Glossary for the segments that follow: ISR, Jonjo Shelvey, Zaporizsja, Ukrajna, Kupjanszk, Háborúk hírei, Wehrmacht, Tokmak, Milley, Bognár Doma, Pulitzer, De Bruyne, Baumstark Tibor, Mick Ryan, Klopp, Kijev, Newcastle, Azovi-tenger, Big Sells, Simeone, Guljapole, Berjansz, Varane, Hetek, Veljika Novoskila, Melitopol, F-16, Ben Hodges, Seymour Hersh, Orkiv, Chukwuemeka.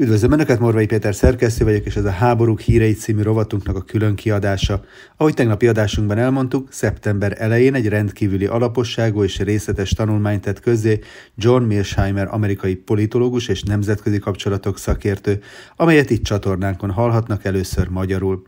Üdvözlöm Önöket, Morvai Péter szerkesztő vagyok, és ez a Háborúk hírei című rovatunknak a külön kiadása. Ahogy tegnapi adásunkban elmondtuk, szeptember elején egy rendkívüli alaposságú és részletes tanulmányt tett közzé John Mearsheimer amerikai politológus és nemzetközi kapcsolatok szakértő, amelyet itt csatornánkon hallhatnak először magyarul.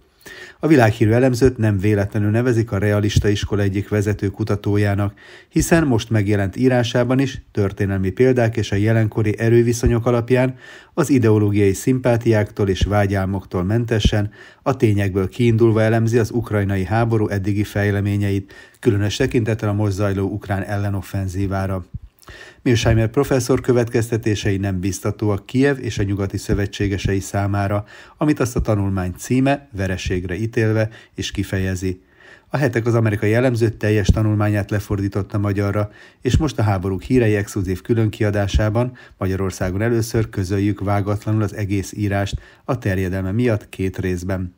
A világhírű elemzőt nem véletlenül nevezik a realista iskola egyik vezető kutatójának, hiszen most megjelent írásában is történelmi példák és a jelenkori erőviszonyok alapján az ideológiai szimpátiáktól és vágyálmoktól mentesen a tényekből kiindulva elemzi az ukrajnai háború eddigi fejleményeit, különös tekintettel a most zajló ukrán ellenoffenzívára. Mearsheimer professzor következtetései nem biztatóak Kijev és a nyugati szövetségesei számára, amit azt a tanulmány címe vereségre ítélve és kifejezi. A Hetek az amerikai elemző teljes tanulmányát lefordította magyarra, és most a Háborúk hírei exkluzív különkiadásában Magyarországon először közöljük vágatlanul az egész írást, a terjedelme miatt két részben.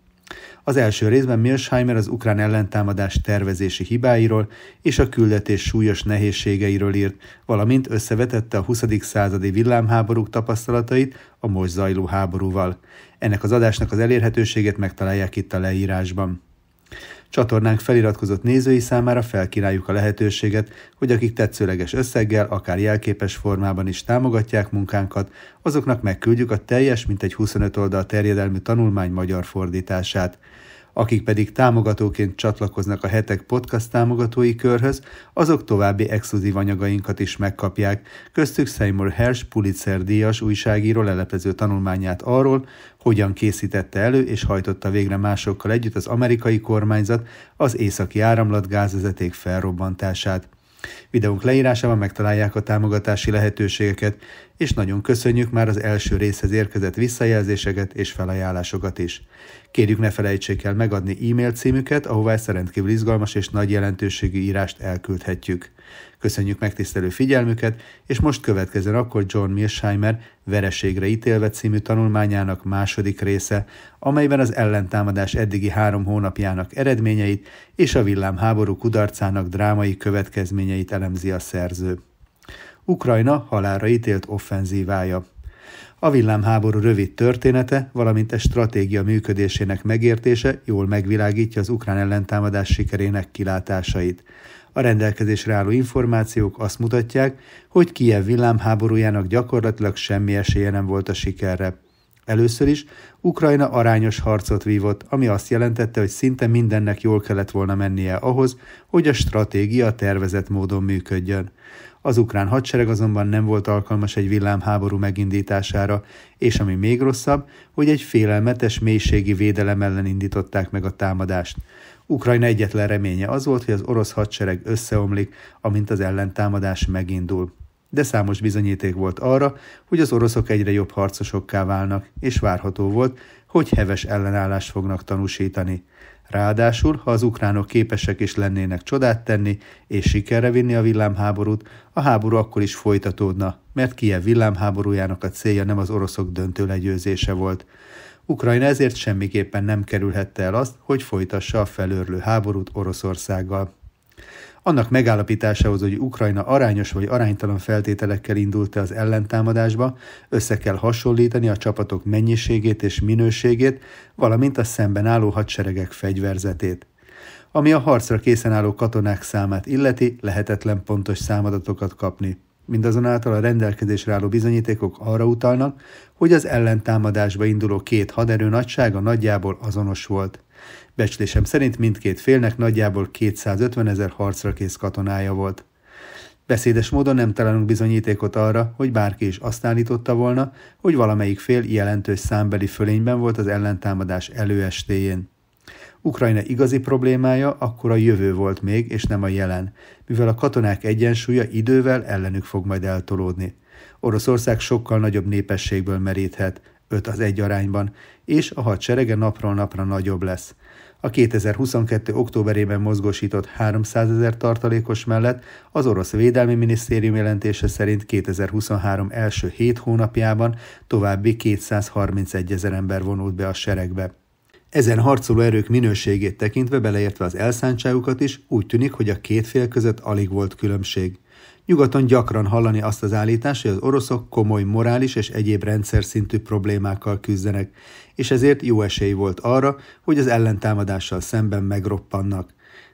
Az első részben Mearsheimer az ukrán ellentámadás tervezési hibáiról és a küldetés súlyos nehézségeiről írt, valamint összevetette a 20. századi villámháborúk tapasztalatait a most zajló háborúval. Ennek az adásnak az elérhetőségét megtalálják itt a leírásban. Csatornánk feliratkozott nézői számára felkínáljuk a lehetőséget, hogy akik tetszőleges összeggel, akár jelképes formában is támogatják munkánkat, azoknak megküldjük a teljes, mintegy 25 oldal terjedelmű tanulmány magyar fordítását. Akik pedig támogatóként csatlakoznak a Hetek podcast támogatói körhöz, azok további exkluzív anyagainkat is megkapják, köztük Seymour Hersh Pulitzer-díjas újságíró leleplező tanulmányát arról, hogyan készítette elő és hajtotta végre másokkal együtt az amerikai kormányzat az északi áramlat gázvezeték felrobbantását. Videónk leírásában megtalálják a támogatási lehetőségeket, és nagyon köszönjük már az első részhez érkezett visszajelzéseket és felajánlásokat is. Kérjük, ne felejtsék el megadni e-mail címüket, ahová ezt a rendkívül izgalmas és nagy jelentőségű írást elküldhetjük. Köszönjük megtisztelő figyelmüket, és most következzen akkor John Mearsheimer vereségre ítélve című tanulmányának második része, amelyben az ellentámadás eddigi 3 hónapjának eredményeit és a villámháború kudarcának drámai következményeit elemzi a szerző. Ukrajna halálra ítélt offenzívája. A villámháború rövid története, valamint a stratégia működésének megértése jól megvilágítja az ukrán ellentámadás sikerének kilátásait. A rendelkezésre álló információk azt mutatják, hogy Kijev villámháborújának gyakorlatilag semmi esélye nem volt a sikerre. Először is Ukrajna arányos harcot vívott, ami azt jelentette, hogy szinte mindennek jól kellett volna mennie ahhoz, hogy a stratégia tervezett módon működjön. Az ukrán hadsereg azonban nem volt alkalmas egy villámháború megindítására, és ami még rosszabb, hogy egy félelmetes mélységi védelem ellen indították meg a támadást. Ukrajna egyetlen reménye az volt, hogy az orosz hadsereg összeomlik, amint az ellentámadás megindul. De számos bizonyíték volt arra, hogy az oroszok egyre jobb harcosokká válnak, és várható volt, hogy heves ellenállást fognak tanúsítani. Ráadásul, ha az ukránok képesek is lennének csodát tenni és sikerre vinni a villámháborút, a háború akkor is folytatódna, mert Kijev villámháborújának a célja nem az oroszok döntő legyőzése volt. Ukrajna ezért semmiképpen nem kerülhette el azt, hogy folytassa a felőrlő háborút Oroszországgal. Annak megállapításához, hogy Ukrajna arányos vagy aránytalan feltételekkel indult el az ellentámadásba, össze kell hasonlítani a csapatok mennyiségét és minőségét, valamint a szemben álló hadseregek fegyverzetét. Ami a harcra készen álló katonák számát illeti, lehetetlen pontos számadatokat kapni. Mindazonáltal a rendelkezésre álló bizonyítékok arra utalnak, hogy az ellentámadásba induló 2 haderő nagysága nagyjából azonos volt. Becslésem szerint mindkét félnek nagyjából 250 000 harcra kész katonája volt. Beszédes módon nem találunk bizonyítékot arra, hogy bárki is azt állította volna, hogy valamelyik fél jelentős számbeli fölényben volt az ellentámadás előestéjén. Ukrajna igazi problémája akkor a jövő volt még, és nem a jelen, mivel a katonák egyensúlya idővel ellenük fog majd eltolódni. Oroszország sokkal nagyobb népességből meríthet, 5-1 arányban, és a hadserege napról napra nagyobb lesz. A 2022. októberében mozgósított 300 000 tartalékos mellett az orosz védelmi minisztérium jelentése szerint 2023 első 7 hónapjában további 231 000 ember vonult be a seregbe. Ezen harcoló erők minőségét tekintve, beleértve az elszántságukat is, úgy tűnik, hogy a két fél között alig volt különbség. Nyugaton gyakran hallani azt az állítást, hogy az oroszok komoly morális és egyéb rendszer szintű problémákkal küzdenek, és ezért jó esély volt arra, hogy az ellentámadással szemben megroppannak.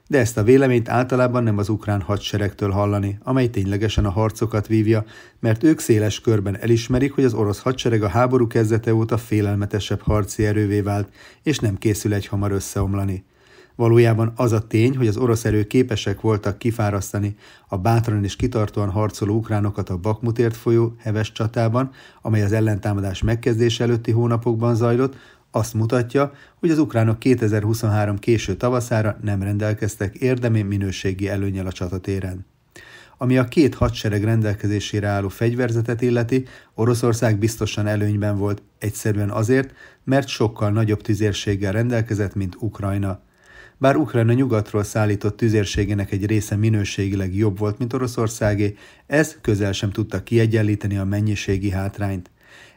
De ezt a véleményt általában nem az ukrán hadseregtől hallani, amely ténylegesen a harcokat vívja, mert ők széles körben elismerik, hogy az orosz hadsereg a háború kezdete óta félelmetesebb harci erővé vált, és nem készül egyhamar összeomlani. Valójában az a tény, hogy az orosz erők képesek voltak kifárasztani a bátran és kitartóan harcoló ukránokat a Bakmutért folyó heves csatában, amely az ellentámadás megkezdése előtti hónapokban zajlott, azt mutatja, hogy az ukránok 2023 késő tavaszára nem rendelkeztek érdemi minőségi előnnyel a csatatéren. Ami a két hadsereg rendelkezésére álló fegyverzetet illeti, Oroszország biztosan előnyben volt, egyszerűen azért, mert sokkal nagyobb tüzérséggel rendelkezett, mint Ukrajna. Bár Ukrajna nyugatról szállított tüzérségének egy része minőségileg jobb volt, mint Oroszországé, ez közel sem tudta kiegyenlíteni a mennyiségi hátrányt.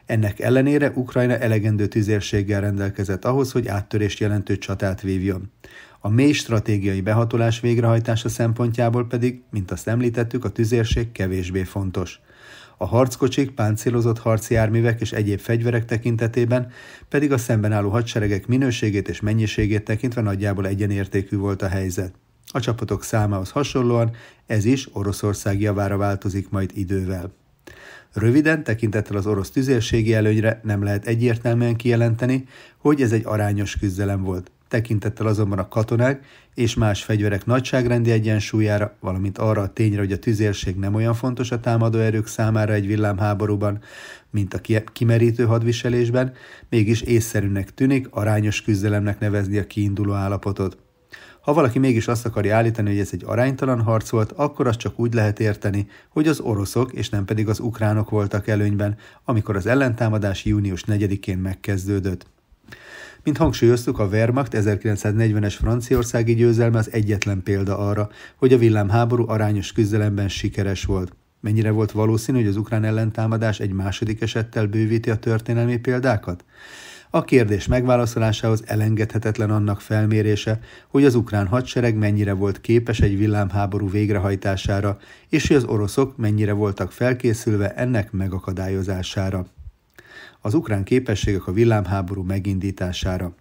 Ennek ellenére Ukrajna elegendő tüzérséggel rendelkezett ahhoz, hogy áttörést jelentő csatát vívjon. A mély stratégiai behatolás végrehajtása szempontjából pedig, mint azt említettük, a tüzérség kevésbé fontos. A harckocsik, páncélozott harci járművek és egyéb fegyverek tekintetében pedig a szemben álló hadseregek minőségét és mennyiségét tekintve nagyjából egyenértékű volt a helyzet. A csapatok számához hasonlóan ez is Oroszország javára változik majd idővel. Röviden, tekintettel az orosz tüzérségi előnyre nem lehet egyértelműen kijelenteni, hogy ez egy arányos küzdelem volt. Tekintettel azonban a katonák és más fegyverek nagyságrendi egyensúlyára, valamint arra a tényre, hogy a tüzérség nem olyan fontos a támadó erők számára egy villámháborúban, mint a kimerítő hadviselésben, mégis észszerűnek tűnik arányos küzdelemnek nevezni a kiinduló állapotot. Ha valaki mégis azt akarja állítani, hogy ez egy aránytalan harc volt, akkor azt csak úgy lehet érteni, hogy az oroszok és nem pedig az ukránok voltak előnyben, amikor az ellentámadás június 4-én megkezdődött. Mint hangsúlyoztuk, a Wehrmacht 1940-es franciaországi győzelme az egyetlen példa arra, hogy a villámháború arányos küzdelemben sikeres volt. Mennyire volt valószínű, hogy az ukrán ellentámadás egy második esettel bővíti a történelmi példákat? A kérdés megválaszolásához elengedhetetlen annak felmérése, hogy az ukrán hadsereg mennyire volt képes egy villámháború végrehajtására, és hogy az oroszok mennyire voltak felkészülve ennek megakadályozására. Az ukrán képességek a villámháború megindítására.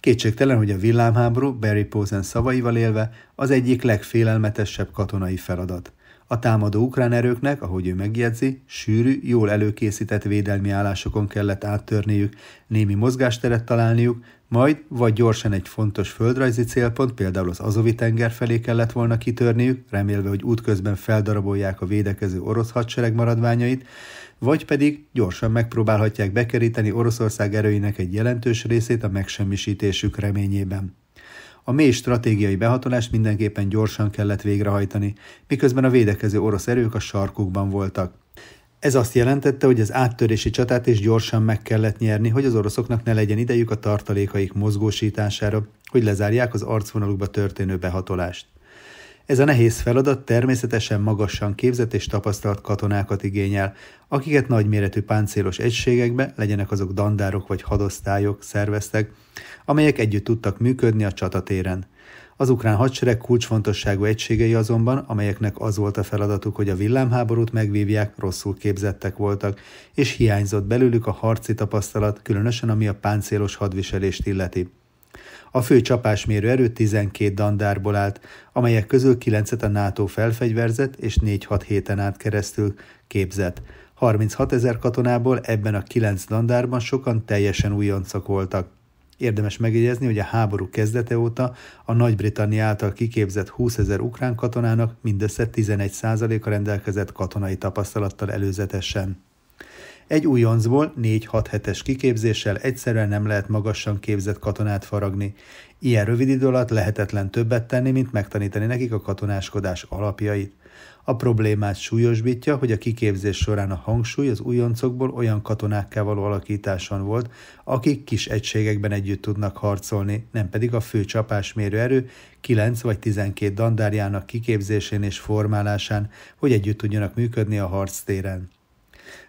Kétségtelen, hogy a villámháború, Barry Posen szavaival élve, az egyik legfélelmetesebb katonai feladat. A támadó ukrán erőknek, ahogy ő megjegyzi, sűrű, jól előkészített védelmi állásokon kellett áttörniük, némi mozgásteret találniuk, majd vagy gyorsan egy fontos földrajzi célpont, például az Azovi-tenger felé kellett volna kitörniük, remélve, hogy útközben feldarabolják a védekező orosz hadsereg maradványait, vagy pedig gyorsan megpróbálhatják bekeríteni Oroszország erőinek egy jelentős részét a megsemmisítésük reményében. A mély stratégiai behatolást mindenképpen gyorsan kellett végrehajtani, miközben a védekező orosz erők a sarkukban voltak. Ez azt jelentette, hogy az áttörési csatát is gyorsan meg kellett nyerni, hogy az oroszoknak ne legyen idejük a tartalékaik mozgósítására, hogy lezárják az arcvonalukba történő behatolást. Ez a nehéz feladat természetesen magasan képzett és tapasztalt katonákat igényel, akiket nagyméretű páncélos egységekbe, legyenek azok dandárok vagy hadosztályok szerveztek, amelyek együtt tudtak működni a csatatéren. Az ukrán hadsereg kulcsfontosságú egységei azonban, amelyeknek az volt a feladatuk, hogy a villámháborút megvívják, rosszul képzettek voltak, és hiányzott belőlük a harci tapasztalat, különösen ami a páncélos hadviselést illeti. A fő csapásmérő erő 12 dandárból állt, amelyek közül 9-et a NATO felfegyverzett és 4-6 héten át keresztül képzett. 36 000 katonából ebben a 9 dandárban sokan teljesen újoncok voltak. Érdemes megjegyezni, hogy a háború kezdete óta a Nagy-Britannia által kiképzett 20 000 ukrán katonának mindössze 11%-a rendelkezett katonai tapasztalattal előzetesen. Egy újoncból 4-6 hetes kiképzéssel egyszerűen nem lehet magasan képzett katonát faragni. Ilyen rövid idő alatt lehetetlen többet tenni, mint megtanítani nekik a katonáskodás alapjait. A problémát súlyosbítja, hogy a kiképzés során a hangsúly az újoncokból olyan katonákká való alakításon volt, akik kis egységekben együtt tudnak harcolni, nem pedig a fő csapásmérő erő 9 vagy 12 dandárjának kiképzésén és formálásán, hogy együtt tudjanak működni a harctéren.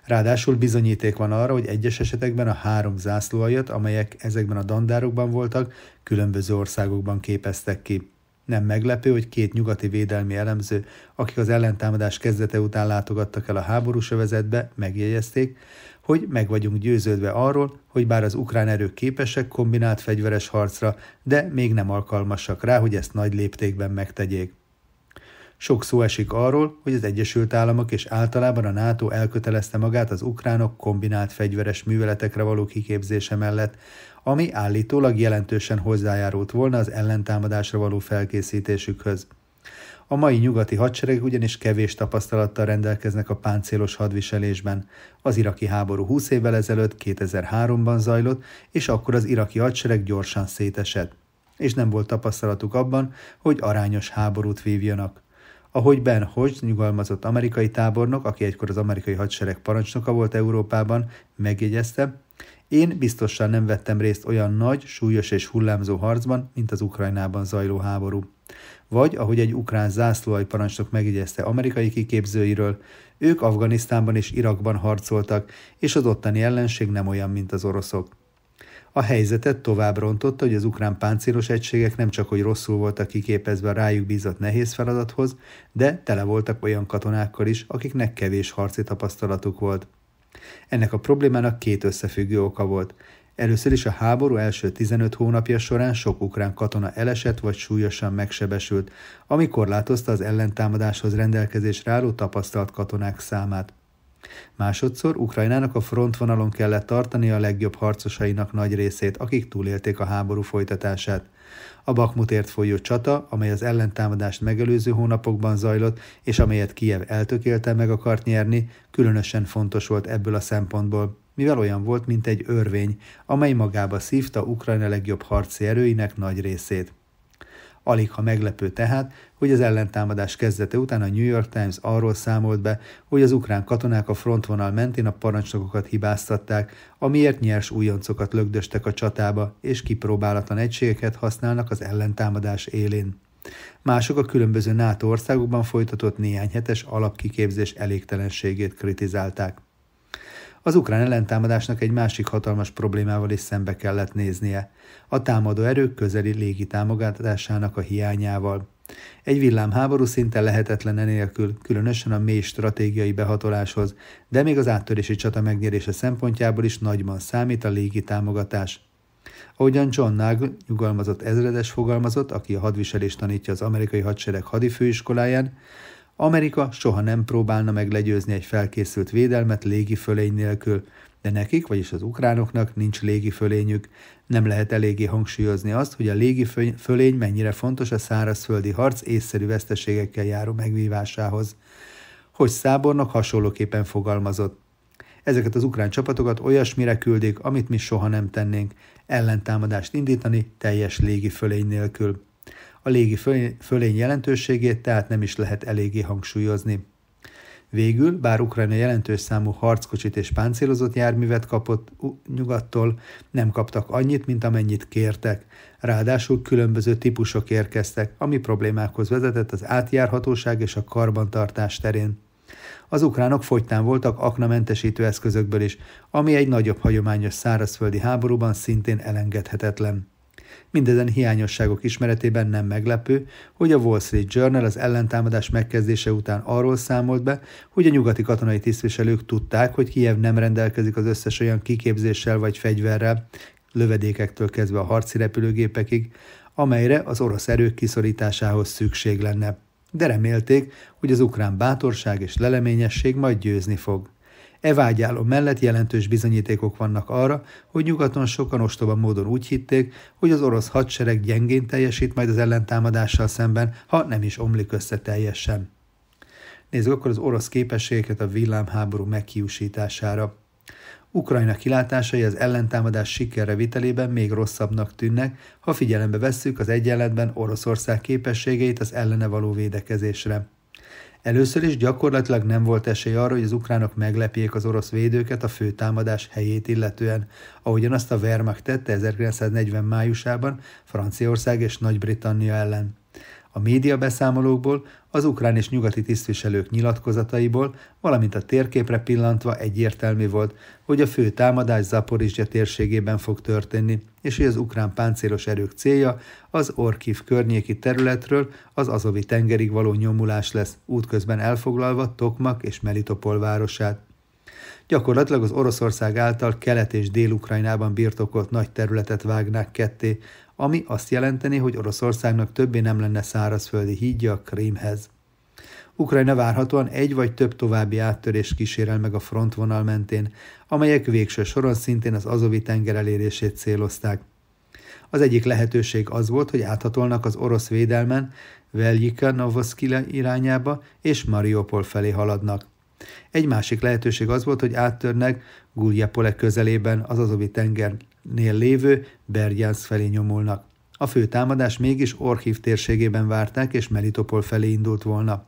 Ráadásul bizonyíték van arra, hogy egyes esetekben a 3 zászlóaljat, amelyek ezekben a dandárokban voltak, különböző országokban képeztek ki. Nem meglepő, hogy két nyugati védelmi elemző, akik az ellentámadás kezdete után látogattak el a háborús övezetbe, megjegyezték, hogy meg vagyunk győződve arról, hogy bár az ukrán erők képesek kombinált fegyveres harcra, de még nem alkalmasak rá, hogy ezt nagy léptékben megtegyék. Sok szó esik arról, hogy az Egyesült Államok és általában a NATO elkötelezte magát az ukránok kombinált fegyveres műveletekre való kiképzése mellett, ami állítólag jelentősen hozzájárult volna az ellentámadásra való felkészítésükhöz. A mai nyugati hadsereg ugyanis kevés tapasztalattal rendelkeznek a páncélos hadviselésben. Az iraki háború 20 évvel ezelőtt 2003-ban zajlott, és akkor az iraki hadsereg gyorsan szétesett. És nem volt tapasztalatuk abban, hogy arányos háborút vívjanak. Ahogy Ben Hodges nyugalmazott amerikai tábornok, aki egykor az amerikai hadsereg parancsnoka volt Európában, megjegyezte, én biztosan nem vettem részt olyan nagy, súlyos és hullámzó harcban, mint az Ukrajnában zajló háború. Vagy, ahogy egy ukrán zászlóaljparancsnok megjegyezte amerikai kiképzőiről, ők Afganisztánban és Irakban harcoltak, és az ottani ellenség nem olyan, mint az oroszok. A helyzetet tovább rontotta, hogy az ukrán páncélos egységek nem csak hogy rosszul voltak kiképezve a rájuk bízott nehéz feladathoz, de tele voltak olyan katonákkal is, akiknek kevés harci tapasztalatuk volt. Ennek a problémának két összefüggő oka volt. Először is a háború első 15 hónapja során sok ukrán katona elesett vagy súlyosan megsebesült, ami korlátozta az ellentámadáshoz rendelkezésre álló tapasztalt katonák számát. Másodszor Ukrajnának a frontvonalon kellett tartani a legjobb harcosainak nagy részét, akik túlélték a háború folytatását. A Bakmutért folyó csata, amely az ellentámadást megelőző hónapokban zajlott, és amelyet Kijev eltökélten meg akart nyerni, különösen fontos volt ebből a szempontból, mivel olyan volt, mint egy örvény, amely magába szívta Ukrajna legjobb harci erőinek nagy részét. Aligha meglepő tehát, hogy az ellentámadás kezdete után a New York Times arról számolt be, hogy az ukrán katonák a frontvonal mentén a parancsnokokat hibáztatták, amiért nyers újoncokat lögdöstek a csatába, és kipróbálatlan egységeket használnak az ellentámadás élén. Mások a különböző NATO országokban folytatott néhány hetes alapkiképzés elégtelenségét kritizálták. Az ukrán ellentámadásnak egy másik hatalmas problémával is szembe kellett néznie, a támadó erők közeli légitámogatásának a hiányával. Egy villámháború szinte lehetetlen enélkül, különösen a mély stratégiai behatoláshoz, de még az áttörési csata megnyerése szempontjából is nagyban számít a légitámogatás. Ahogyan John Mearsheimer nyugalmazott ezredes fogalmazott, aki a hadviselést tanítja az amerikai hadsereg hadifőiskoláján, Amerika soha nem próbálna meg legyőzni egy felkészült védelmet légifölény nélkül, de nekik, vagyis az ukránoknak nincs légifölényük. Nem lehet eléggé hangsúlyozni azt, hogy a légifölény mennyire fontos a szárazföldi harc észszerű veszteségekkel járó megvívásához. Hogy Szábornok hasonlóképpen fogalmazott. Ezeket az ukrán csapatokat olyasmire küldik, amit mi soha nem tennénk, ellentámadást indítani teljes légifölény nélkül. A légifölény jelentőségét tehát nem is lehet eléggé hangsúlyozni. Végül, bár Ukrajna jelentős számú harckocsit és páncélozott járművet kapott nyugattól, nem kaptak annyit, mint amennyit kértek. Ráadásul különböző típusok érkeztek, ami problémákhoz vezetett az átjárhatóság és a karbantartás terén. Az ukránok fogytán voltak aknamentesítő eszközökből is, ami egy nagyobb hagyományos szárazföldi háborúban szintén elengedhetetlen. Mindezen hiányosságok ismeretében nem meglepő, hogy a Wall Street Journal az ellentámadás megkezdése után arról számolt be, hogy a nyugati katonai tisztviselők tudták, hogy Kijev nem rendelkezik az összes olyan kiképzéssel vagy fegyverrel, lövedékektől kezdve a harci repülőgépekig, amelyre az orosz erők kiszorításához szükség lenne. De remélték, hogy az ukrán bátorság és leleményesség majd győzni fog. E vágyálom mellett jelentős bizonyítékok vannak arra, hogy nyugaton sokan ostoba módon úgy hitték, hogy az orosz hadsereg gyengén teljesít majd az ellentámadással szemben, ha nem is omlik össze teljesen. Nézzük akkor az orosz képességeket a villámháború meghiúsítására. Ukrajna kilátásai az ellentámadás sikerre vitelében még rosszabbnak tűnnek, ha figyelembe vesszük az egyenletben Oroszország képességeit az ellene való védekezésre. Először is gyakorlatilag nem volt esély arra, hogy az ukránok meglepjék az orosz védőket a főtámadás helyét illetően, ahogyan azt a Wehrmacht tette 1940. májusában Franciaország és Nagy-Britannia ellen. a médiabeszámolókból, az ukrán és nyugati tisztviselők nyilatkozataiból, valamint a térképre pillantva egyértelmű volt, hogy a fő támadás Zaporizsja térségében fog történni, és hogy az ukrán páncélos erők célja az Orkiv környéki területről az Azovi tengerig való nyomulás lesz, útközben elfoglalva Tokmak és Melitopol városát. Gyakorlatilag az Oroszország által Kelet- és Dél-Ukrajnában birtokolt nagy területet vágnák ketté, ami azt jelenteni, hogy Oroszországnak többé nem lenne szárazföldi hídja a Krímhez. Ukrajna várhatóan egy vagy több további áttörést kísérel meg a frontvonal mentén, amelyek végső soron szintén az Azovi tenger elérését célozták. Az egyik lehetőség az volt, hogy áthatolnak az orosz védelmen, Veljika Novoskila irányába és Mariupol felé haladnak. Egy másik lehetőség az volt, hogy áttörnek Guljapole közelében az Azovi tengernél lévő Berjansz felé nyomulnak. A fő támadás mégis Orhív térségében várták és Melitopol felé indult volna.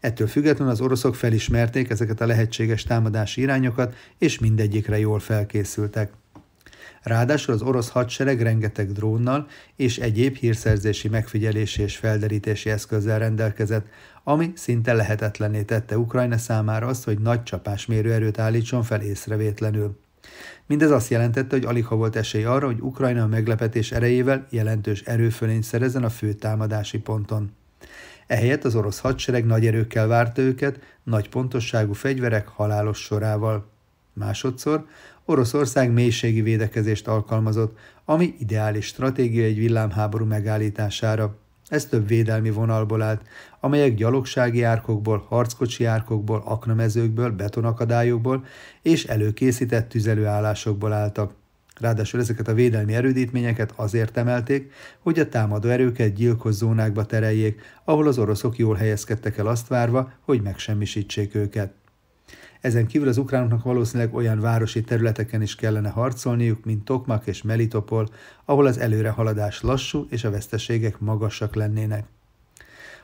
Ettől függetlenül az oroszok felismerték ezeket a lehetséges támadási irányokat és mindegyikre jól felkészültek. Ráadásul az orosz hadsereg rengeteg drónnal és egyéb hírszerzési megfigyelési és felderítési eszközzel rendelkezett, ami szinte lehetetlenné tette Ukrajna számára azt, hogy nagy csapásmérő erőt állítson fel észrevétlenül. Mindez azt jelentette, hogy aligha volt esély arra, hogy Ukrajna a meglepetés erejével jelentős erőfölényt szerezzen a fő támadási ponton. Ehelyett az orosz hadsereg nagy erőkkel várta őket, nagy pontosságú fegyverek halálos sorával. Másodszor Oroszország mélységi védekezést alkalmazott, ami ideális stratégia egy villámháború megállítására. Ez több védelmi vonalból állt, amelyek gyalogsági árkokból, harckocsi árkokból, aknamezőkből, betonakadályokból és előkészített tüzelőállásokból álltak. Ráadásul ezeket a védelmi erődítményeket azért emelték, hogy a támadó erőket gyilkos zónákba tereljék, ahol az oroszok jól helyezkedtek el azt várva, hogy megsemmisítsék őket. Ezen kívül az ukránoknak valószínűleg olyan városi területeken is kellene harcolniuk, mint Tokmak és Melitopol, ahol az előrehaladás lassú és a veszteségek magasak lennének.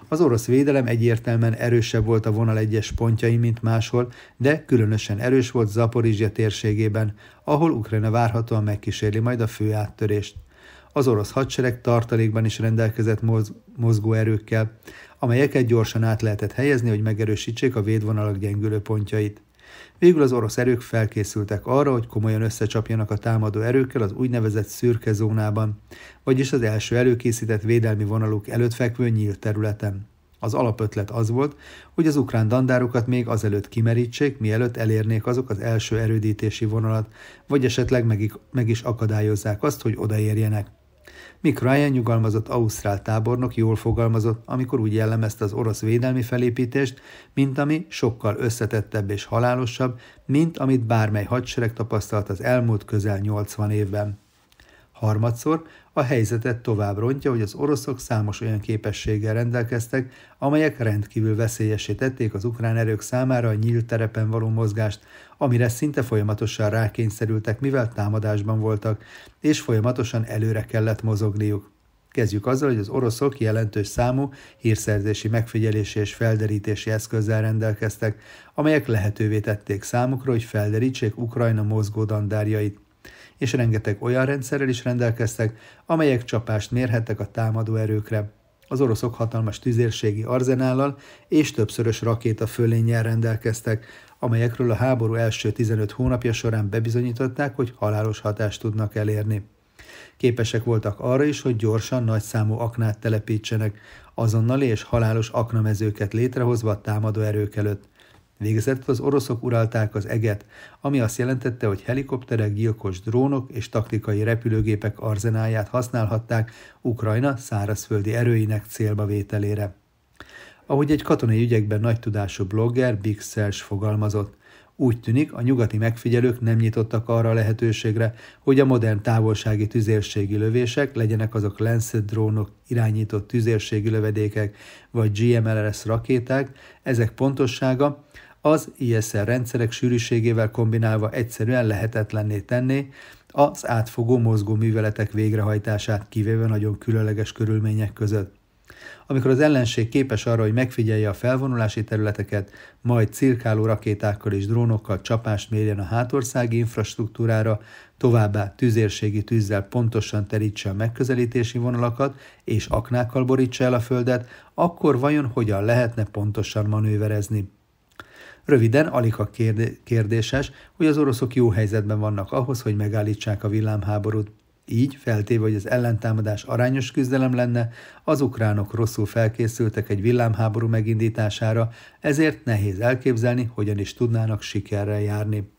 Az orosz védelem egyértelműen erősebb volt a vonal egyes pontjain, mint máshol, de különösen erős volt Zaporizsja térségében, ahol Ukrajna várhatóan megkísérli majd a fő áttörést. Az orosz hadsereg tartalékban is rendelkezett mozgóerőkkel, amelyeket gyorsan át lehetett helyezni, hogy megerősítsék a védvonalak gyengülő pontjait. Végül az orosz erők felkészültek arra, hogy komolyan összecsapjanak a támadó erőkkel az úgynevezett szürke zónában, vagyis az első előkészített védelmi vonaluk előtt fekvő nyílt területen. Az alapötlet az volt, hogy az ukrán dandárokat még azelőtt kimerítsék, mielőtt elérnék azok az első erődítési vonalat, vagy esetleg meg is akadályozzák azt, hogy odaérjenek. Mick Ryan nyugalmazott ausztrál tábornok jól fogalmazott, amikor úgy jellemezte az orosz védelmi felépítést, mint ami sokkal összetettebb és halálosabb, mint amit bármely hadsereg tapasztalt az elmúlt közel 80 évben. Harmadszor a helyzetet tovább rontja, hogy az oroszok számos olyan képességgel rendelkeztek, amelyek rendkívül veszélyessé tették az ukrán erők számára a nyílt terepen való mozgást, amire szinte folyamatosan rákényszerültek, mivel támadásban voltak, és folyamatosan előre kellett mozogniuk. Kezdjük azzal, hogy az oroszok jelentős számú hírszerzési megfigyelési és felderítési eszközzel rendelkeztek, amelyek lehetővé tették számukra, hogy felderítsék Ukrajna mozgó dandárjait, és rengeteg olyan rendszerrel is rendelkeztek, amelyek csapást mérhettek a támadó erőkre. Az oroszok hatalmas tüzérségi arzenállal és többszörös rakéta fölénnyel rendelkeztek, amelyekről a háború első 15 hónapja során bebizonyították, hogy halálos hatást tudnak elérni. Képesek voltak arra is, hogy gyorsan nagyszámú aknát telepítsenek, azonnali és halálos aknamezőket létrehozva a támadó erők előtt. Végezetül az oroszok uralták az eget, ami azt jelentette, hogy helikopterek, gyilkos drónok és taktikai repülőgépek arzenálját használhatták Ukrajna szárazföldi erőinek célba vételére. Ahogy egy katonai ügyekben nagy tudású blogger, Big Sells fogalmazott, úgy tűnik, a nyugati megfigyelők nem nyitottak arra a lehetőségre, hogy a modern távolsági tüzérségi lövések, legyenek azok Lancet drónok, irányított tüzérségi lövedékek vagy GMLRS rakéták, ezek pontossága az ISR rendszerek sűrűségével kombinálva egyszerűen lehetetlenné tenné az átfogó mozgó műveletek végrehajtását, kivéve nagyon különleges körülmények között. amikor az ellenség képes arra, hogy megfigyelje a felvonulási területeket, majd cirkáló rakétákkal és drónokkal csapást mérjen a hátországi infrastruktúrára, továbbá tüzérségi tűzzel pontosan terítse a megközelítési vonalakat és aknákkal borítsa el a földet, akkor vajon hogyan lehetne pontosan manőverezni? Röviden, alig ha kérdéses, hogy az oroszok jó helyzetben vannak ahhoz, hogy megállítsák a villámháborút. Így, feltéve, hogy az ellentámadás arányos küzdelem lenne, az ukránok rosszul felkészültek egy villámháború megindítására, ezért nehéz elképzelni, hogyan is tudnának sikerrel járni.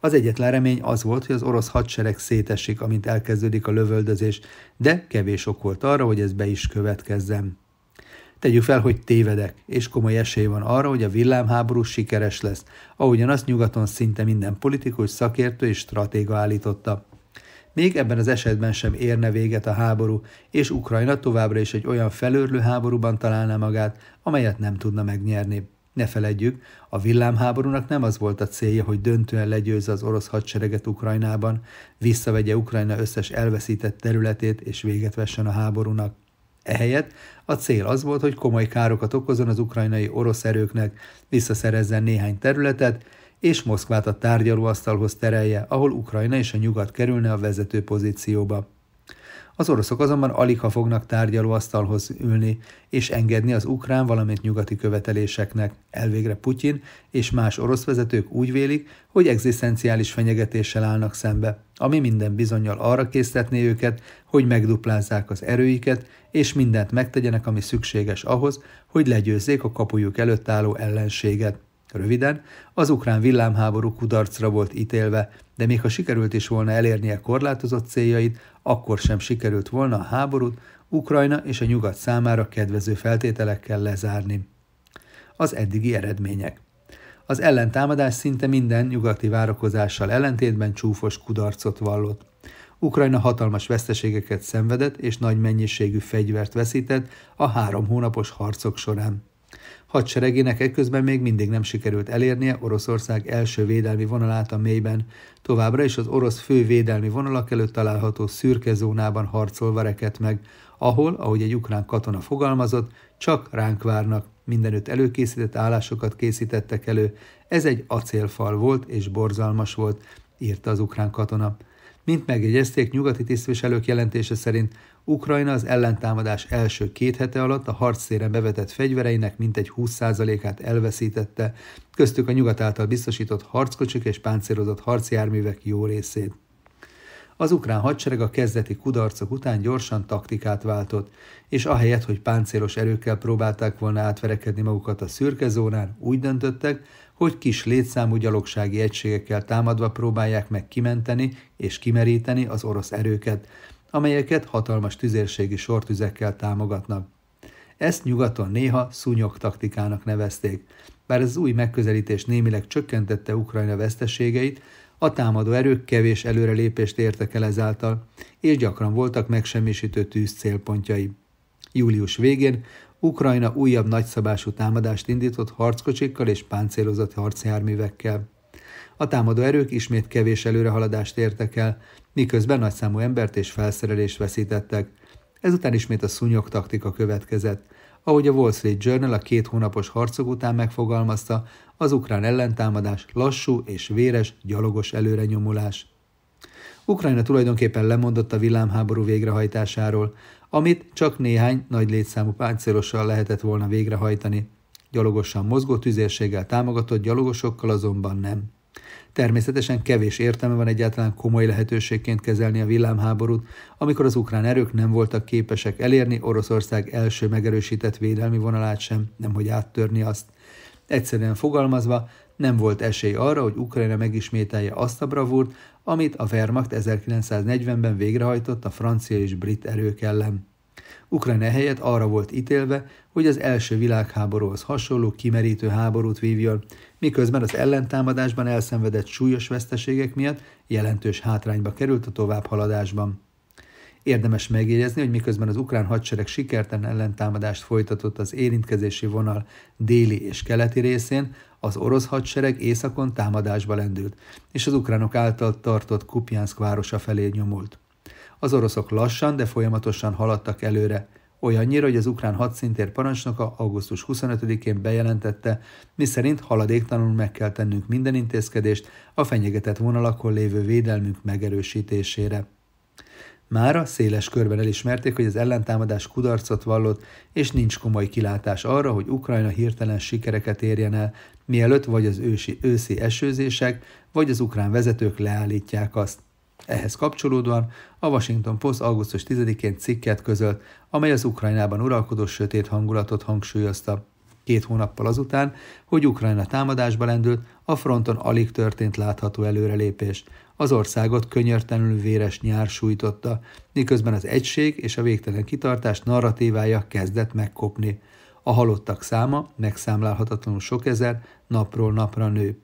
Az egyetlen remény az volt, hogy az orosz hadsereg szétesik, amint elkezdődik a lövöldözés, de kevés ok volt arra, hogy ez be is következzen. Tegyük fel, hogy tévedek, és komoly esély van arra, hogy a villámháború sikeres lesz, ahogyan azt nyugaton szinte minden politikus, szakértő és stratéga állította. Még ebben az esetben sem érne véget a háború, és Ukrajna továbbra is egy olyan felőrlő háborúban találná magát, amelyet nem tudna megnyerni. Ne feledjük, a villámháborúnak nem az volt a célja, hogy döntően legyőzze az orosz hadsereget Ukrajnában, visszavegye Ukrajna összes elveszített területét és véget vessen a háborúnak. Ehelyett a cél az volt, hogy komoly károkat okozon az ukrajnai orosz erőknek, visszaszerezzen néhány területet, és Moszkvát a tárgyalóasztalhoz terelje, ahol Ukrajna és a nyugat kerülne a vezető pozícióba. Az oroszok azonban aligha fognak tárgyalóasztalhoz ülni, és engedni az ukrán, valamint nyugati követeléseknek. Elvégre Putyin és más orosz vezetők úgy vélik, hogy egzisztenciális fenyegetéssel állnak szembe, ami minden bizonnyal arra késztetné őket, hogy megduplázzák az erőiket, és mindent megtegyenek, ami szükséges ahhoz, hogy legyőzzék a kapujuk előtt álló ellenséget. Röviden, az ukrán villámháború kudarcra volt ítélve, de még ha sikerült is volna elérnie korlátozott céljait, akkor sem sikerült volna a háborút Ukrajna és a nyugat számára kedvező feltételekkel lezárni. Az eddigi eredmények. Az ellentámadás szinte minden nyugati várakozással ellentétben csúfos kudarcot vallott. Ukrajna hatalmas veszteségeket szenvedett és nagy mennyiségű fegyvert veszített a 3 hónapos harcok során. Hadseregének ekközben még mindig nem sikerült elérnie Oroszország első védelmi vonalát a mélyben, továbbra is az orosz fő védelmi vonalak előtt található szürke zónában harcolva rekedt meg, ahol, ahogy egy ukrán katona fogalmazott, csak ránk várnak, mindenütt előkészített állásokat készítettek elő, ez egy acélfal volt és borzalmas volt, írta az ukrán katona. Mint megjegyezték nyugati tisztviselők jelentése szerint, Ukrajna az ellentámadás első 2 hete alatt a harcszéren bevetett fegyvereinek mintegy 20%-át elveszítette, köztük a nyugat által biztosított harckocsik és páncélozott harcjárművek jó részét. Az ukrán hadsereg a kezdeti kudarcok után gyorsan taktikát váltott, és ahelyett, hogy páncélos erőkkel próbálták volna átverekedni magukat a szürke zónán, úgy döntöttek, hogy kis létszámú gyalogsági egységekkel támadva próbálják meg kimenteni és kimeríteni az orosz erőket, amelyeket hatalmas tüzérségi sortüzekkel támogatnak. Ezt nyugaton néha szúnyog taktikának nevezték. Bár ez az új megközelítés némileg csökkentette Ukrajna veszteségeit, a támadó erők kevés előrelépést értek el ezáltal, és gyakran voltak megsemmisítő tűz célpontjai. Július végén Ukrajna újabb nagyszabású támadást indított harckocsikkal és páncélozott harcjárművekkel. A támadó erők ismét kevés előrehaladást értek el, miközben nagyszámú embert és felszerelést veszítettek. Ezután ismét a szúnyog taktika következett. Ahogy a Wall Street Journal a 2 hónapos harcok után megfogalmazta, az ukrán ellentámadás lassú és véres, gyalogos előrenyomulás. Ukrajna tulajdonképpen lemondott a villámháború végrehajtásáról, amit csak néhány nagy létszámú páncélossal lehetett volna végrehajtani. Gyalogosan mozgó tüzérséggel támogatott gyalogosokkal azonban nem. Természetesen kevés értelme van egyáltalán komoly lehetőségként kezelni a villámháborút, amikor az ukrán erők nem voltak képesek elérni Oroszország első megerősített védelmi vonalát sem, nemhogy áttörni azt. Egyszerűen fogalmazva, nem volt esély arra, hogy Ukrajna megismételje azt a bravúrt, amit a Wehrmacht 1940-ben végrehajtott a francia és brit erők ellen. Ukrajna helyett arra volt ítélve, hogy az első világháborúhoz hasonló kimerítő háborút vívjon, miközben az ellentámadásban elszenvedett súlyos veszteségek miatt jelentős hátrányba került a továbbhaladásban. Érdemes megjegyezni, hogy miközben az ukrán hadsereg sikertelen ellentámadást folytatott az érintkezési vonal déli és keleti részén, az orosz hadsereg északon támadásba lendült, és az ukránok által tartott Kupjanszk városa felé nyomult. Az oroszok lassan, de folyamatosan haladtak előre. olyannyira, hogy az ukrán hadszintér parancsnoka augusztus 25-én bejelentette, miszerint haladéktalanul meg kell tennünk minden intézkedést a fenyegetett vonalakon lévő védelmünk megerősítésére. Mára széles körben elismerték, hogy az ellentámadás kudarcot vallott, és nincs komoly kilátás arra, hogy Ukrajna hirtelen sikereket érjen el, mielőtt vagy az őszi esőzések, vagy az ukrán vezetők leállítják azt. Ehhez kapcsolódóan a Washington Post augusztus 10-én cikket közölt, amely az Ukrajnában uralkodó sötét hangulatot hangsúlyozta. 2 hónappal azután, hogy Ukrajna támadásba lendült, a fronton alig történt látható előrelépés. Az országot könyörtelenül véres nyár sújtotta, miközben az egység és a végtelen kitartás narratívája kezdett megkopni. A halottak száma megszámlálhatatlanul sok ezer, napról napra nő.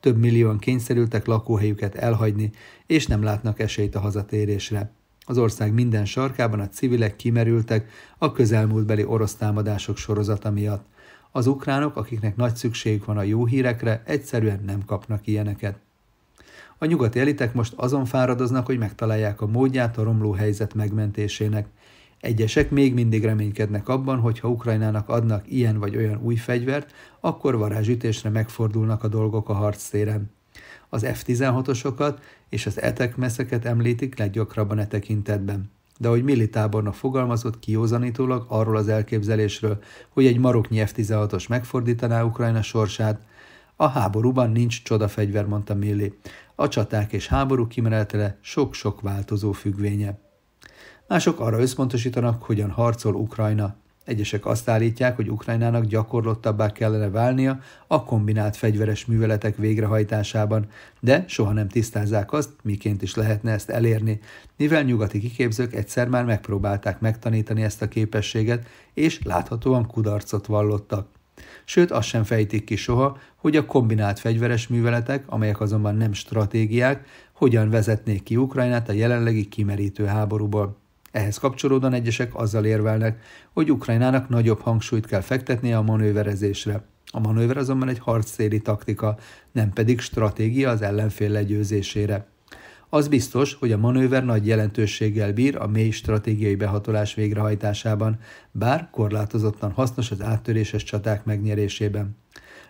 Több millióan kényszerültek lakóhelyüket elhagyni, és nem látnak esélyt a hazatérésre. Az ország minden sarkában a civilek kimerültek a közelmúltbeli orosz támadások sorozata miatt. Az ukránok, akiknek nagy szükségük van a jó hírekre, egyszerűen nem kapnak ilyeneket. A nyugati elitek most azon fáradoznak, hogy megtalálják a módját a romló helyzet megmentésének. Egyesek még mindig reménykednek abban, hogy ha Ukrajnának adnak ilyen vagy olyan új fegyvert, akkor varázsütésre megfordulnak a dolgok a harctéren. Az F-16-osokat és az Hetek meszeket említik leggyakrabban e tekintetben. De ahogy Milley tábornok fogalmazott kiózanítólag arról az elképzelésről, hogy egy maroknyi F-16-os megfordítaná Ukrajna sorsát, a háborúban nincs csodafegyver, mondta Milley. A csaták és háború kimenetele sok-sok változó függvénye. Mások arra összpontosítanak, hogyan harcol Ukrajna. Egyesek azt állítják, hogy Ukrajnának gyakorlottabbá kellene válnia a kombinált fegyveres műveletek végrehajtásában, de soha nem tisztázzák azt, miként is lehetne ezt elérni, mivel nyugati kiképzők egyszer már megpróbálták megtanítani ezt a képességet, és láthatóan kudarcot vallottak. Sőt, azt sem fejtik ki soha, hogy a kombinált fegyveres műveletek, amelyek azonban nem stratégiák, hogyan vezetnék ki Ukrajnát a jelenlegi kimerítő háborúból. Ehhez kapcsolódóan egyesek azzal érvelnek, hogy Ukrajnának nagyobb hangsúlyt kell fektetnie a manőverezésre. A manőver azonban egy harctéri taktika, nem pedig stratégia az ellenfél legyőzésére. Az biztos, hogy a manőver nagy jelentőséggel bír a mély stratégiai behatolás végrehajtásában, bár korlátozottan hasznos az áttöréses csaták megnyerésében.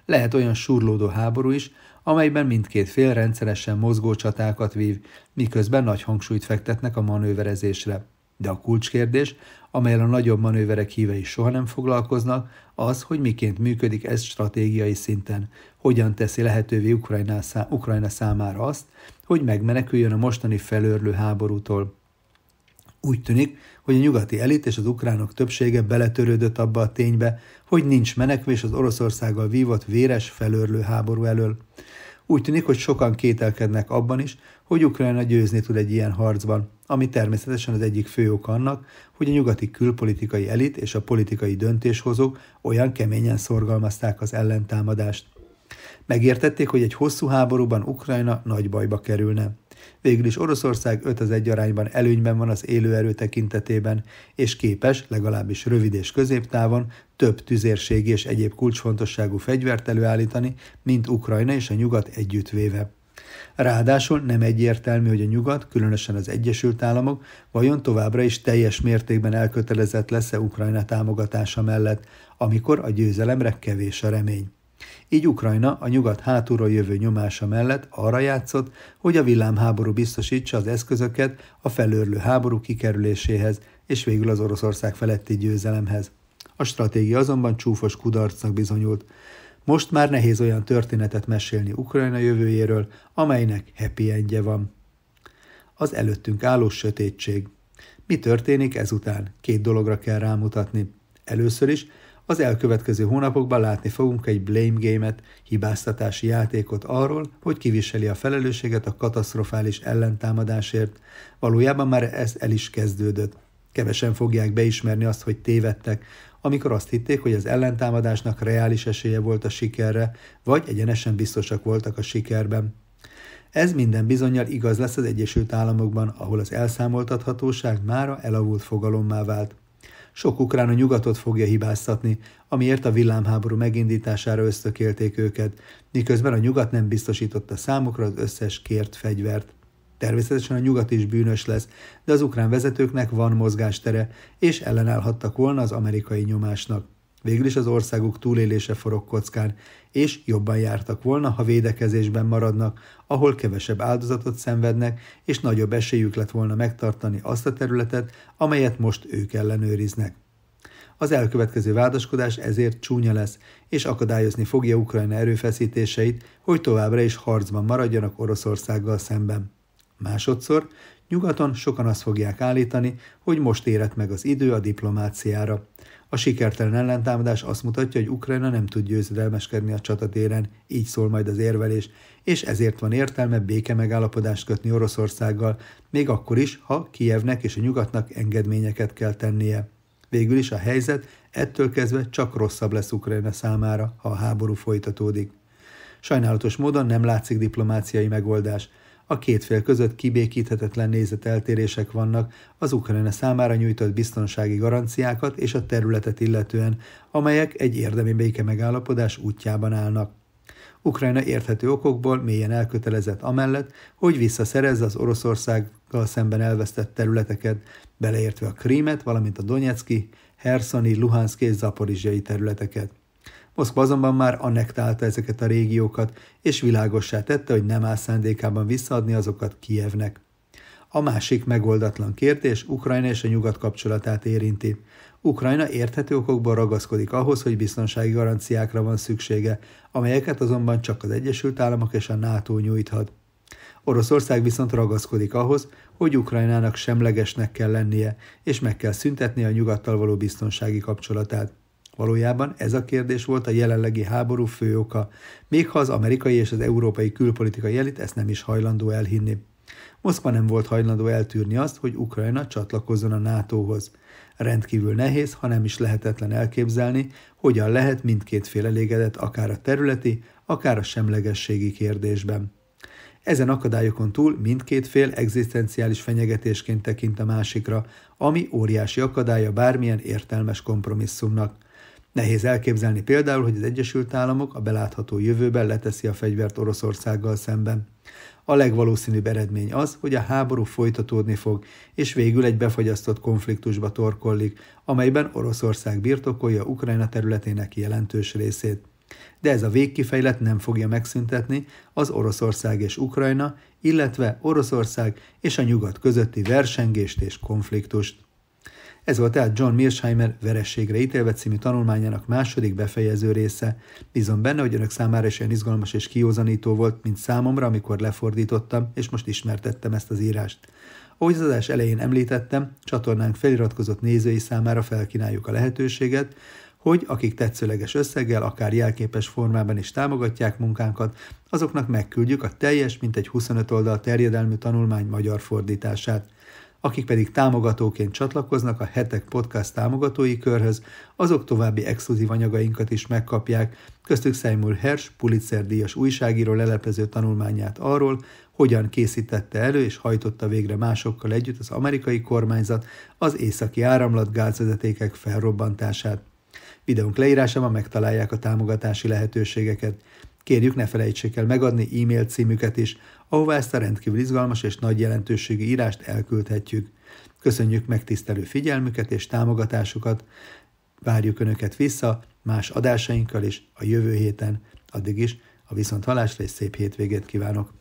Lehet olyan surlódó háború is, amelyben mindkét fél rendszeresen mozgó csatákat vív, miközben nagy hangsúlyt fektetnek a manőverezésre. De a kulcskérdés, amelyel a nagyobb manőverek hívei soha nem foglalkoznak, az, hogy miként működik ez stratégiai szinten, hogyan teszi lehetővé Ukrajna számára azt, hogy megmeneküljön a mostani felörlő háborútól. Úgy tűnik, hogy a nyugati elit és az ukránok többsége beletörődött abba a ténybe, hogy nincs menekvés az Oroszországgal vívott véres felörlő háború elől. Úgy tűnik, hogy sokan kételkednek abban is, hogy Ukrajna győzni tud egy ilyen harcban, ami természetesen az egyik fő ok annak, hogy a nyugati külpolitikai elit és a politikai döntéshozók olyan keményen szorgalmazták az ellentámadást. Megértették, hogy egy hosszú háborúban Ukrajna nagy bajba kerülne. Végül is Oroszország 5-1 arányban előnyben van az élőerő tekintetében, és képes, legalábbis rövid és középtávon, több tüzérségi és egyéb kulcsfontosságú fegyvert előállítani, mint Ukrajna és a nyugat együttvéve. Ráadásul nem egyértelmű, hogy a nyugat, különösen az Egyesült Államok vajon továbbra is teljes mértékben elkötelezett lesz-e Ukrajna támogatása mellett, amikor a győzelemre kevés a remény. Így Ukrajna a nyugat hátulról jövő nyomása mellett arra játszott, hogy a villámháború biztosítsa az eszközöket a felörlő háború kikerüléséhez és végül az Oroszország feletti győzelemhez. A stratégia azonban csúfos kudarcnak bizonyult. Most már nehéz olyan történetet mesélni Ukrajna jövőjéről, amelynek happy endje van. Az előttünk álló sötétség. Mi történik ezután? 2 dologra kell rámutatni. Először is, az elkövetkező hónapokban látni fogunk egy blame game-et, hibáztatási játékot arról, hogy kiviseli a felelősséget a katasztrofális ellentámadásért. Valójában már ez el is kezdődött. Kevesen fogják beismerni azt, hogy tévedtek, amikor azt hitték, hogy az ellentámadásnak reális esélye volt a sikerre, vagy egyenesen biztosak voltak a sikerben. Ez minden bizonnyal igaz lesz az Egyesült Államokban, ahol az elszámoltathatóság mára elavult fogalommá vált. Sok ukrán a nyugatot fogja hibáztatni, amiért a villámháború megindítására ösztökélték őket, miközben a nyugat nem biztosította számukra az összes kért fegyvert. Természetesen a nyugat is bűnös lesz, de az ukrán vezetőknek van mozgástere, és ellenállhattak volna az amerikai nyomásnak. Végül is az országuk túlélése forog kockán, és jobban jártak volna, ha védekezésben maradnak, ahol kevesebb áldozatot szenvednek, és nagyobb esélyük lett volna megtartani azt a területet, amelyet most ők ellenőriznek. Az elkövetkező vádaskodás ezért csúnya lesz, és akadályozni fogja Ukrajna erőfeszítéseit, hogy továbbra is harcban maradjanak Oroszországgal szemben. Másodszor, nyugaton sokan azt fogják állítani, hogy most érett meg az idő a diplomáciára. A sikertelen ellentámadás azt mutatja, hogy Ukrajna nem tud győzedelmeskedni a csatatéren, így szól majd az érvelés, és ezért van értelme békemegállapodást kötni Oroszországgal, még akkor is, ha Kijevnek és a nyugatnak engedményeket kell tennie. Végül is a helyzet ettől kezdve csak rosszabb lesz Ukrajna számára, ha a háború folytatódik. Sajnálatos módon nem látszik diplomáciai megoldás. A két fél között kibékíthetetlen nézeteltérések vannak az Ukrajna számára nyújtott biztonsági garanciákat és a területet illetően, amelyek egy érdemi békemegállapodás útjában állnak. Ukrajna érthető okokból mélyen elkötelezett amellett, hogy visszaszerezze az Oroszországgal szemben elvesztett területeket, beleértve a Krímet, valamint a Donetszki, Herszoni, Luhanszki és Zaporizsiai területeket. Moszkva azonban már annektálta ezeket a régiókat, és világossá tette, hogy nem áll szándékában visszaadni azokat Kijevnek. A másik megoldatlan kérdés Ukrajna és a nyugat kapcsolatát érinti. Ukrajna érthető okokból ragaszkodik ahhoz, hogy biztonsági garanciákra van szüksége, amelyeket azonban csak az Egyesült Államok és a NATO nyújthat. Oroszország viszont ragaszkodik ahhoz, hogy Ukrajnának semlegesnek kell lennie, és meg kell szüntetni a nyugattal való biztonsági kapcsolatát. Valójában ez a kérdés volt a jelenlegi háború fő oka, még ha az amerikai és az európai külpolitikai elit ezt nem is hajlandó elhinni. Moszkva nem volt hajlandó eltűrni azt, hogy Ukrajna csatlakozzon a NATO-hoz. Rendkívül nehéz, ha nem is lehetetlen elképzelni, hogyan lehet mindkét fél elégedett akár a területi, akár a semlegességi kérdésben. Ezen akadályokon túl mindkét fél egzisztenciális fenyegetésként tekint a másikra, ami óriási akadálya bármilyen értelmes kompromisszumnak. Nehéz elképzelni például, hogy az Egyesült Államok a belátható jövőben leteszi a fegyvert Oroszországgal szemben. A legvalószínűbb eredmény az, hogy a háború folytatódni fog, és végül egy befagyasztott konfliktusba torkollik, amelyben Oroszország birtokolja Ukrajna területének jelentős részét. De ez a végkifejlet nem fogja megszüntetni az Oroszország és Ukrajna, illetve Oroszország és a nyugat közötti versengést és konfliktust. Ez volt tehát John Mearsheimer Verességre ítélve című tanulmányának második befejező része. Bízom benne, hogy önök számára is olyan izgalmas és kiózanító volt, mint számomra, amikor lefordítottam, és most ismertettem ezt az írást. Ahogy az adás elején említettem, csatornánk feliratkozott nézői számára felkínáljuk a lehetőséget, hogy akik tetszőleges összeggel, akár jelképes formában is támogatják munkánkat, azoknak megküldjük a teljes, mintegy 25 oldal terjedelmű tanulmány magyar fordítását. Akik pedig támogatóként csatlakoznak a Hetek Podcast támogatói körhöz, azok további exkluzív anyagainkat is megkapják, köztük Seymour Hersh Pulitzer-díjas újságíró leleplező tanulmányát arról, hogyan készítette elő és hajtotta végre másokkal együtt az amerikai kormányzat az északi áramlat gázvezetékek felrobbantását. Videónk leírásában megtalálják a támogatási lehetőségeket. Kérjük, ne felejtsék el megadni e-mail címüket is, ahová ezt a rendkívül izgalmas és nagy jelentőségű írást elküldhetjük. Köszönjük megtisztelő figyelmüket és támogatásukat, várjuk önöket vissza más adásainkkal is a jövő héten. Addig is a viszonthallásra és szép hétvégét kívánok!